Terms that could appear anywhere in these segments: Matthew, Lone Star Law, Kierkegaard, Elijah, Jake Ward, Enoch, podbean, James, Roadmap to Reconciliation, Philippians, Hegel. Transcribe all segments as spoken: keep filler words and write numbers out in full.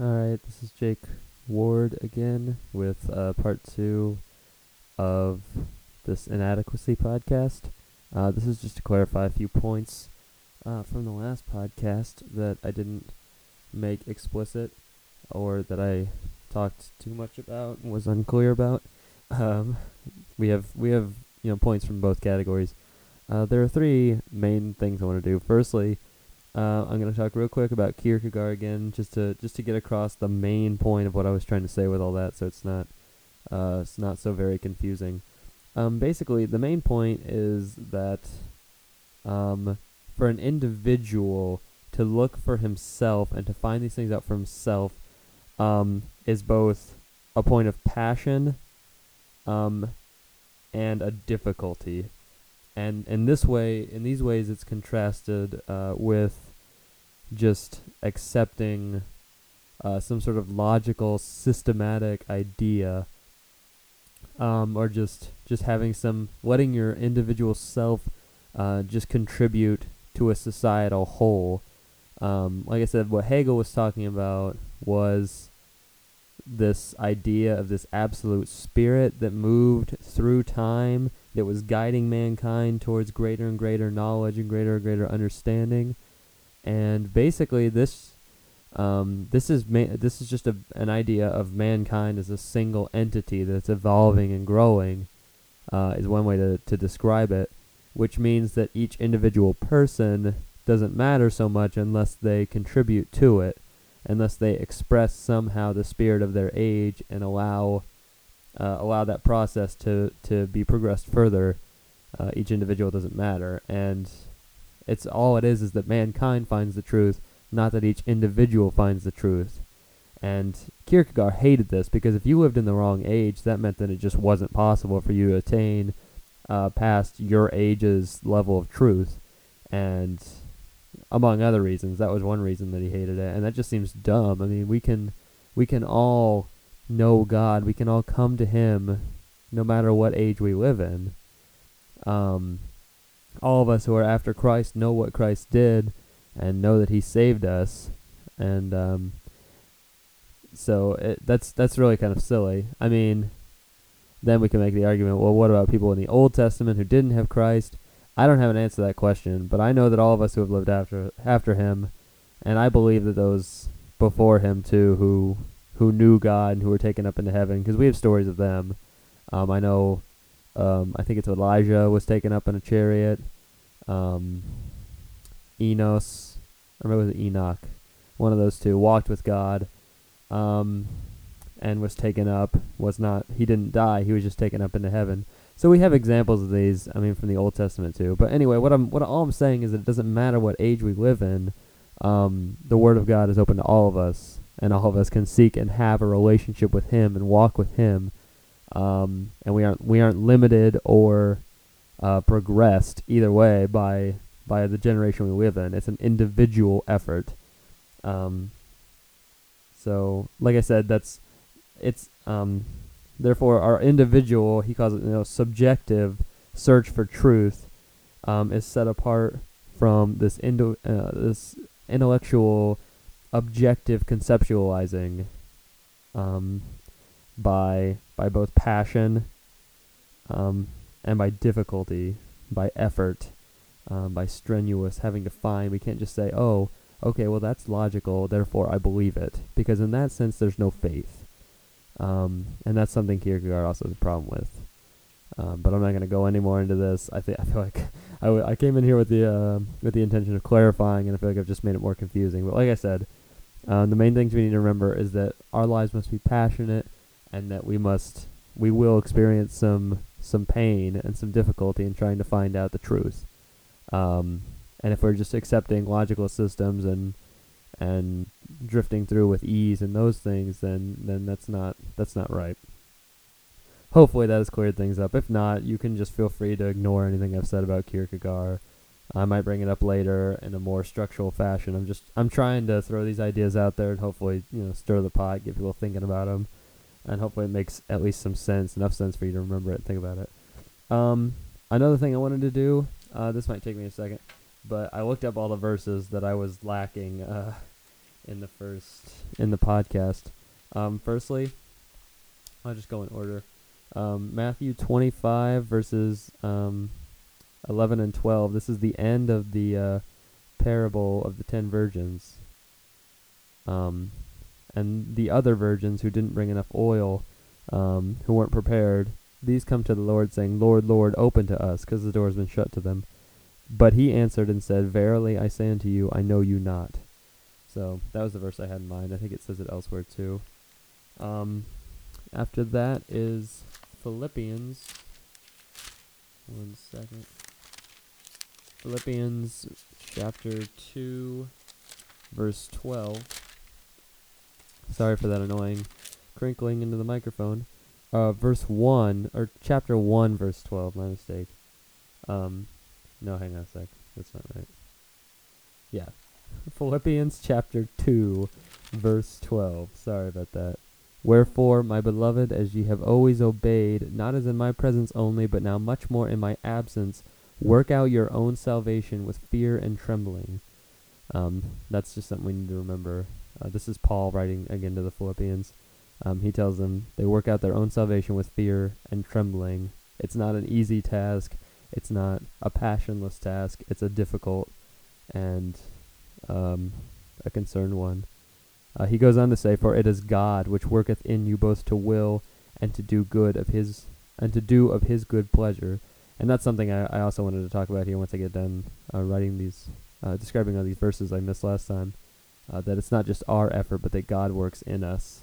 Alright, this is Jake Ward again with uh, part two of this inadequacy podcast. Uh, this is just to clarify a few points uh, from the last podcast that I didn't make explicit or that I talked too much about and was unclear about. Um, we have, we have you know points from both categories. Uh, there are three main things I want to do. Firstly, Uh, I'm going to talk real quick about Kierkegaard again, just to just to get across the main point of what I was trying to say with all that, so it's not uh, it's not so very confusing. Um, basically, the main point is that um, for an individual to look for himself and to find these things out for himself um, is both a point of passion um, and a difficulty. And in this way, in these ways, it's contrasted uh, with just accepting uh, some sort of logical, systematic idea, um, or just just having some letting your individual self uh, just contribute to a societal whole. Um, like I said, what Hegel was talking about was this idea of this absolute spirit that moved through time, that was guiding mankind towards greater and greater knowledge and greater and greater understanding. And basically this um, this is ma- this is just a, an idea of mankind as a single entity that's evolving and growing, uh, is one way to, to describe it, which means that each individual person doesn't matter so much unless they contribute to it, unless they express somehow the spirit of their age and allow Uh, allow that process to, to be progressed further. Uh, each individual doesn't matter, and it's all it is is that mankind finds the truth, not that each individual finds the truth. And Kierkegaard hated this, because if you lived in the wrong age, that meant that it just wasn't possible for you to attain uh, past your age's level of truth, and among other reasons, that was one reason that he hated it. And that just seems dumb. I mean, we can we can all know God, we can all come to Him no matter what age we live in. Um, all of us who are after Christ know what Christ did and know that He saved us, and um, so it, that's that's really kind of silly. I mean, then we can make the argument, well, what about people in the Old Testament who didn't have Christ? I don't have an answer to that question, but I know that all of us who have lived after after Him, and I believe that those before Him too who who knew God and who were taken up into heaven, because we have stories of them. Um, I know, um, I think it's Elijah was taken up in a chariot. Um, Enoch, I remember it was Enoch, one of those two, walked with God um, and was taken up, was not, he didn't die, he was just taken up into heaven. So we have examples of these, I mean, from the Old Testament too. But anyway, what I'm, what all I'm saying is that it doesn't matter what age we live in, um, the Word of God is open to all of us. And all of us can seek and have a relationship with Him and walk with Him, um, and we aren't we aren't limited or uh, progressed either way by by the generation we live in. It's an individual effort. Um, so, like I said, that's it's um, therefore our individual, he calls it, you know, subjective search for truth, um, is set apart from this indo- uh, this intellectual objective conceptualizing um, by by both passion um, and by difficulty, by effort, um, by strenuous having to find. We can't just say, oh, okay, well, that's logical, therefore I believe it, because in that sense there's no faith. Um, and that's something Kierkegaard also has a problem with. Um, but I'm not going to go any more into this. I think I feel like I, w- I came in here with the uh, with the intention of clarifying, and I feel like I've just made it more confusing. But like I said, Um, the main things we need to remember is that our lives must be passionate, and that we must, we will experience some some pain and some difficulty in trying to find out the truth. Um, and if we're just accepting logical systems and and drifting through with ease and those things, then then that's not that's not right. Hopefully that has cleared things up. If not, you can just feel free to ignore anything I've said about Kierkegaard. I might bring it up later in a more structural fashion. I'm just I'm trying to throw these ideas out there and hopefully, you know, stir the pot, get people thinking about them, and hopefully it makes at least some sense, enough sense for you to remember it and think about it. Um, another thing I wanted to do, uh, this might take me a second, but I looked up all the verses that I was lacking uh, in the first in the podcast. Um, firstly, I'll just go in order. Um, Matthew twenty-five verses um, eleven and twelve. This is the end of the uh, parable of the ten virgins. Um, and the other virgins who didn't bring enough oil, um, who weren't prepared, these come to the Lord saying, "Lord, Lord, open to us," because the door has been shut to them. But he answered and said, "Verily I say unto you, I know you not." So that was the verse I had in mind. I think it says it elsewhere too. Um, after that is Philippians. One second. Philippians chapter two, verse twelve. Sorry for that annoying crinkling into the microphone. Uh, verse one, or chapter one, verse twelve, my mistake. Um, no, hang on a sec. That's not right. Yeah. Philippians chapter two, verse twelve. Sorry about that. "Wherefore, my beloved, as ye have always obeyed, not as in my presence only, but now much more in my absence, work out your own salvation with fear and trembling." Um, that's just something we need to remember. Uh, this is Paul writing again to the Philippians. Um, he tells them they work out their own salvation with fear and trembling. It's not an easy task. It's not a passionless task. It's a difficult and um, a concerned one. Uh, he goes on to say, "For it is God which worketh in you both to will and to do good of his and to do of his good pleasure." And that's something I, I also wanted to talk about here once I get done uh, writing these, uh, describing all these verses I missed last time. Uh, that it's not just our effort, but that God works in us.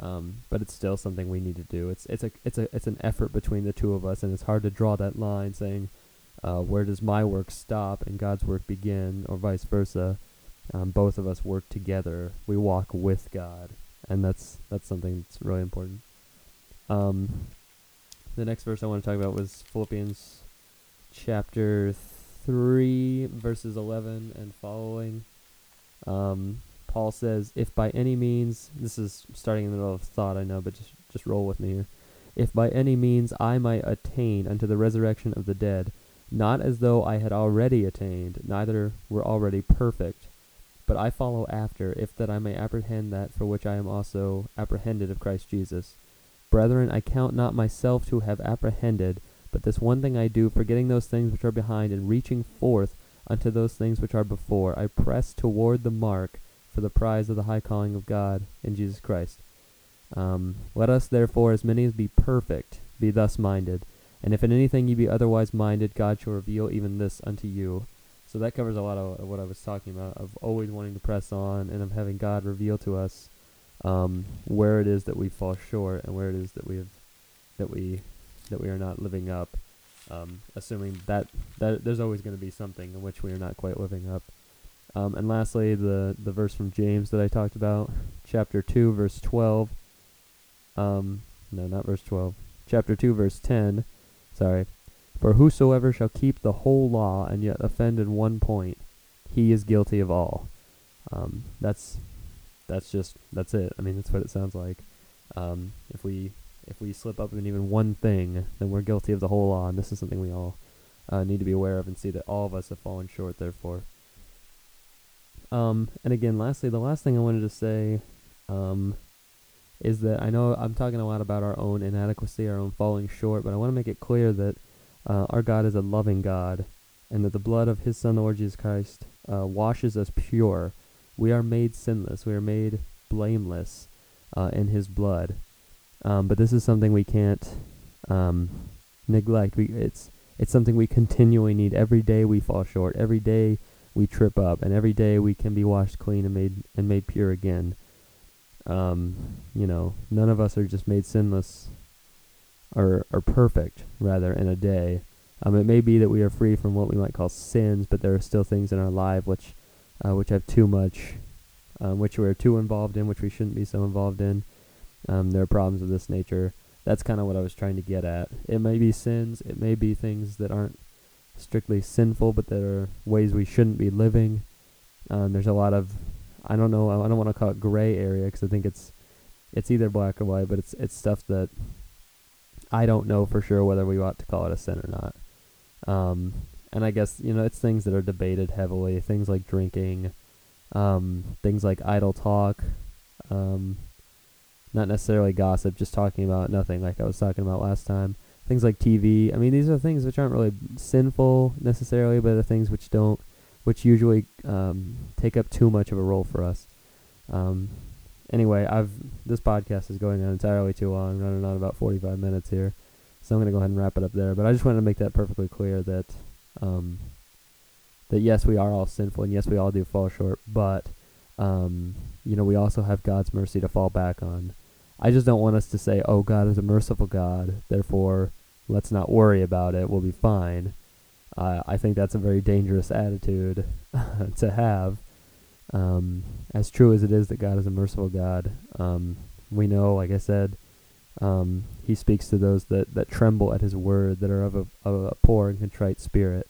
Um, but it's still something we need to do. It's it's a it's a it's an effort between the two of us, and it's hard to draw that line saying, uh, where does my work stop and God's work begin, or vice versa. Um, both of us work together. We walk with God, and that's that's something that's really important. Um, the next verse I want to talk about was Philippians chapter three, verses eleven and following. Um, Paul says, "If by any means," this is starting in the middle of thought, I know, but just, just roll with me here. "If by any means I might attain unto the resurrection of the dead, not as though I had already attained, neither were already perfect, but I follow after, if that I may apprehend that for which I am also apprehended of Christ Jesus. Brethren, I count not myself to have apprehended, but this one thing I do, forgetting those things which are behind, and reaching forth unto those things which are before, I press toward the mark for the prize of the high calling of God in Jesus Christ. Um, let us therefore, as many as be perfect, be thus minded. And if in anything ye be otherwise minded, God shall reveal even this unto you." So that covers a lot of, of what I was talking about, of always wanting to press on, and of having God reveal to us um, where it is that we fall short, and where it is that we have, that we, that we are not living up. Um, assuming that, that there's always going to be something in which we are not quite living up. Um, and lastly, the, the verse from James that I talked about, chapter two, verse twelve. Um, no, not verse twelve. Chapter two, verse ten. Sorry. "For whosoever shall keep the whole law and yet offend in one point, he is guilty of all." Um, that's that's just, that's it. I mean, that's what it sounds like. Um, if we... If we slip up in even one thing, then we're guilty of the whole law, and this is something we all uh, need to be aware of and see that all of us have fallen short, therefore. Um, and again, lastly, the last thing I wanted to say um, is that I know I'm talking a lot about our own inadequacy, our own falling short, but I want to make it clear that uh, our God is a loving God, and that the blood of his Son, the Lord Jesus Christ, uh, washes us pure. We are made sinless. We are made blameless uh, in his blood. Um, but this is something we can't um, neglect. We, it's it's something we continually need. Every day we fall short. Every day we trip up, and every day we can be washed clean and made and made pure again. Um, you know, none of us are just made sinless or or perfect, rather, in a day. Um, it may be that we are free from what we might call sins, but there are still things in our life which uh, which have too much, um, which we are too involved in, which we shouldn't be so involved in. Um, there are problems of this nature. That's kind of what I was trying to get at. It may be sins. It may be things that aren't strictly sinful, but there are ways we shouldn't be living. Um, there's a lot of, I don't know, I don't want to call it gray area, because I think it's it's either black or white, but it's it's stuff that I don't know for sure whether we ought to call it a sin or not. Um, and I guess, you know, it's things that are debated heavily, things like drinking, Um, things like idle talk, um, not necessarily gossip, just talking about nothing like I was talking about last time. Things like T V. I mean, these are things which aren't really sinful necessarily, but are things which don't, which usually um, take up too much of a role for us. Um, anyway, I've this podcast is going on entirely too long, running on about forty-five minutes here, so I'm going to go ahead and wrap it up there. But I just wanted to make that perfectly clear that um, that yes, we are all sinful, and yes, we all do fall short, but um, you know, we also have God's mercy to fall back on. I just don't want us to say, oh, God is a merciful God, therefore let's not worry about it, we'll be fine. Uh, I think that's a very dangerous attitude to have. Um, as true as it is that God is a merciful God, um, we know, like I said, um, he speaks to those that, that tremble at his word, that are of a, of a poor and contrite spirit.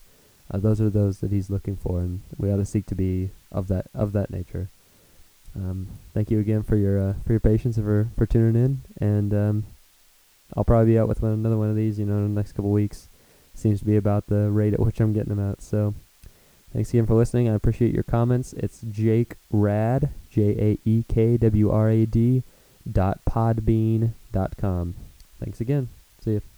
Uh, those are those that he's looking for, and we ought to seek to be of that of that nature. Um, thank you again for your uh, for your patience and for, for tuning in. And um, I'll probably be out with one, another one of these, you know, in the next couple weeks. Seems to be about the rate at which I'm getting them out. So thanks again for listening. I appreciate your comments. It's Jake Rad, J A E K W R A D dot podbean dot com. Thanks again. See you.